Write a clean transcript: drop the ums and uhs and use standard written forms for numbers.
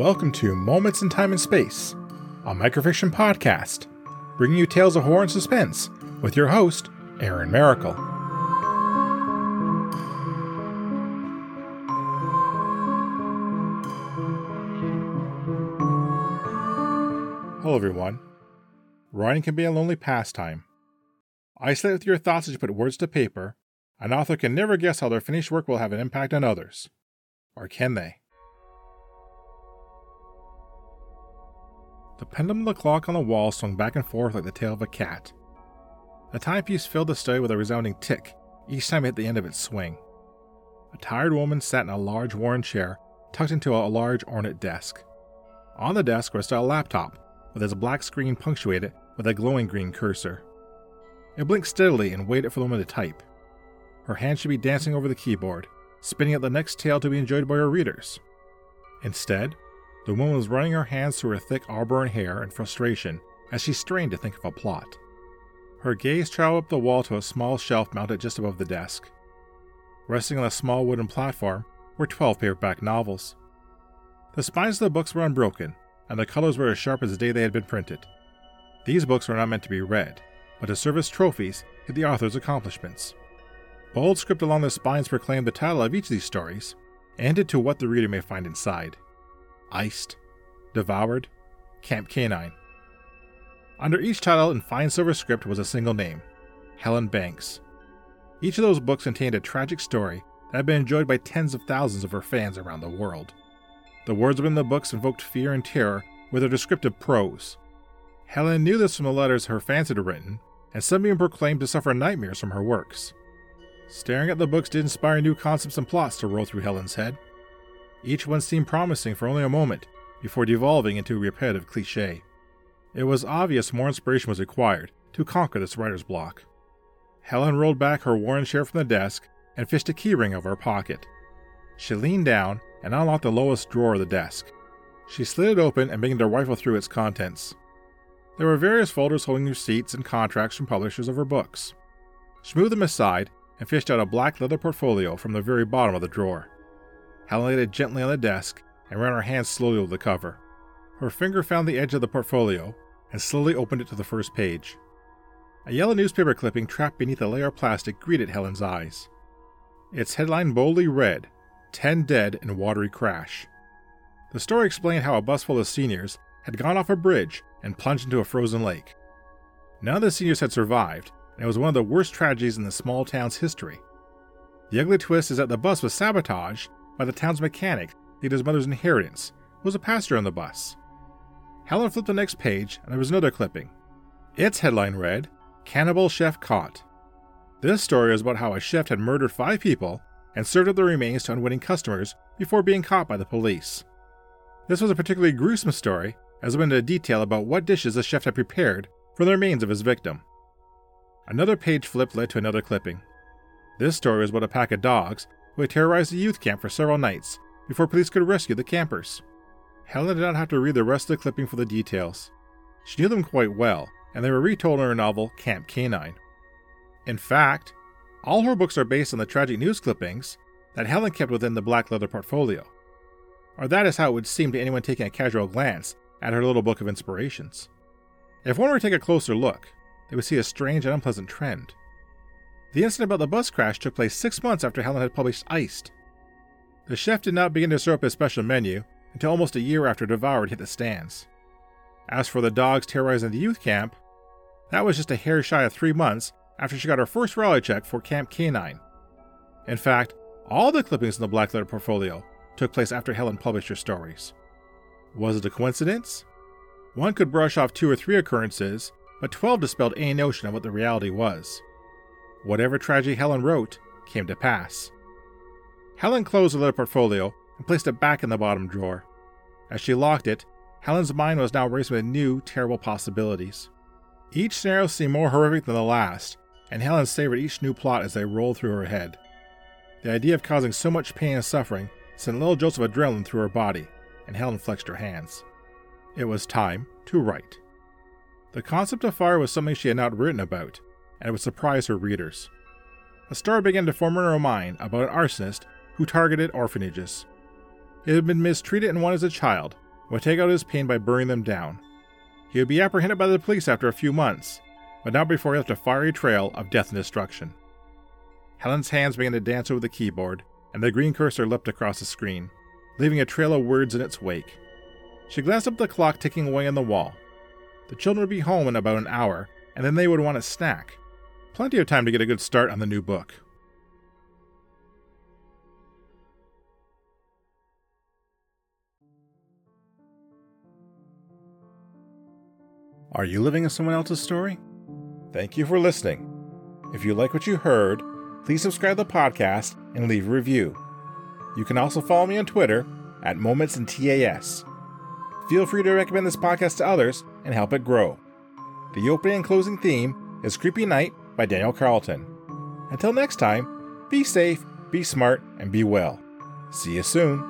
Welcome to Moments in Time and Space, a microfiction podcast, bringing you tales of horror and suspense with your host, Aaron Maracle. Hello everyone. Writing can be a lonely pastime. Isolate with your thoughts as you put words to paper. An author can never guess how their finished work will have an impact on others. Or can they? The pendulum of the clock on the wall swung back and forth like the tail of a cat. The timepiece filled the study with a resounding tick each time it hit the end of its swing. A tired woman sat in a large worn chair tucked into a large ornate desk. On the desk rested a laptop with its black screen punctuated with a glowing green cursor. It blinked steadily and waited for the woman to type. Her hand should be dancing over the keyboard, spinning out the next tale to be enjoyed by her readers. Instead, the woman was running her hands through her thick auburn hair in frustration as she strained to think of a plot. Her gaze traveled up the wall to a small shelf mounted just above the desk. Resting on a small wooden platform were 12 paperback novels. The spines of the books were unbroken, and the colors were as sharp as the day they had been printed. These books were not meant to be read, but to serve as trophies to the author's accomplishments. Bold script along the spines proclaimed the title of each of these stories, and hinted to what the reader may find inside. Iced, Devoured, Camp Canine. Under each title in fine silver script was a single name, Helen Banks. Each of those books contained a tragic story that had been enjoyed by tens of thousands of her fans around the world. The words within the books invoked fear and terror with their descriptive prose. Helen knew this from the letters her fans had written, and some even proclaimed to suffer nightmares from her works. Staring at the books did inspire new concepts and plots to roll through Helen's head. Each one seemed promising for only a moment, before devolving into a repetitive cliché. It was obvious more inspiration was required to conquer this writer's block. Helen rolled back her worn chair from the desk and fished a keyring out of her pocket. She leaned down and unlocked the lowest drawer of the desk. She slid it open and began to rifle through its contents. There were various folders holding receipts and contracts from publishers of her books. She moved them aside and fished out a black leather portfolio from the very bottom of the drawer. Helen laid it gently on the desk and ran her hand slowly over the cover. Her finger found the edge of the portfolio and slowly opened it to the first page. A yellow newspaper clipping trapped beneath a layer of plastic greeted Helen's eyes. Its headline boldly read, 10 Dead in Watery Crash. The story explained how a bus full of seniors had gone off a bridge and plunged into a frozen lake. None of the seniors had survived, and it was one of the worst tragedies in the small town's history. The ugly twist is that the bus was sabotaged by the town's mechanic that had his mother's inheritance, who was a pastor on the bus. Helen flipped the next page, and there was another clipping. Its headline read, Cannibal Chef Caught. This story was about how a chef had murdered 5 people and served up the remains to unwitting customers before being caught by the police. This was a particularly gruesome story, as it went into detail about what dishes the chef had prepared for the remains of his victim. Another page flip led to another clipping. This story was about a pack of dogs who had terrorized a youth camp for several nights before police could rescue the campers. Helen did not have to read the rest of the clipping for the details. She knew them quite well, and they were retold in her novel, Camp Canine. In fact, all her books are based on the tragic news clippings that Helen kept within the black leather portfolio. Or that is how it would seem to anyone taking a casual glance at her little book of inspirations. If one were to take a closer look, they would see a strange and unpleasant trend. The incident about the bus crash took place 6 months after Helen had published Iced. The chef did not begin to serve up his special menu until almost a year after Devoured hit the stands. As for the dogs terrorizing the youth camp, that was just a hair shy of 3 months after she got her first royalty check for Camp Canine. In fact, all the clippings in the black letter portfolio took place after Helen published her stories. Was it a coincidence? One could brush off 2 or 3 occurrences, but 12 dispelled any notion of what the reality was. Whatever tragedy Helen wrote came to pass. Helen closed the letter portfolio and placed it back in the bottom drawer. As she locked it, Helen's mind was now racing with new, terrible possibilities. Each scenario seemed more horrific than the last, and Helen savored each new plot as they rolled through her head. The idea of causing so much pain and suffering sent little jolts of adrenaline through her body, and Helen flexed her hands. It was time to write. The concept of fire was something she had not written about, and it would surprise her readers. A story began to form in her mind about an arsonist who targeted orphanages. He had been mistreated and wanted as a child, would take out his pain by burning them down. He would be apprehended by the police after a few months, but not before he left a fiery trail of death and destruction. Helen's hands began to dance over the keyboard, and the green cursor leapt across the screen, leaving a trail of words in its wake. She glanced up at the clock ticking away on the wall. The children would be home in about an hour, and then they would want a snack. Plenty of time to get a good start on the new book. Are you living in someone else's story? Thank you for listening. If you like what you heard, please subscribe to the podcast and leave a review. You can also follow me on Twitter at Moments in TAS. Feel free to recommend this podcast to others and help it grow. The opening and closing theme is Creepy Night by Daniel Carlton. Until next time, be safe, be smart, and be well. See you soon.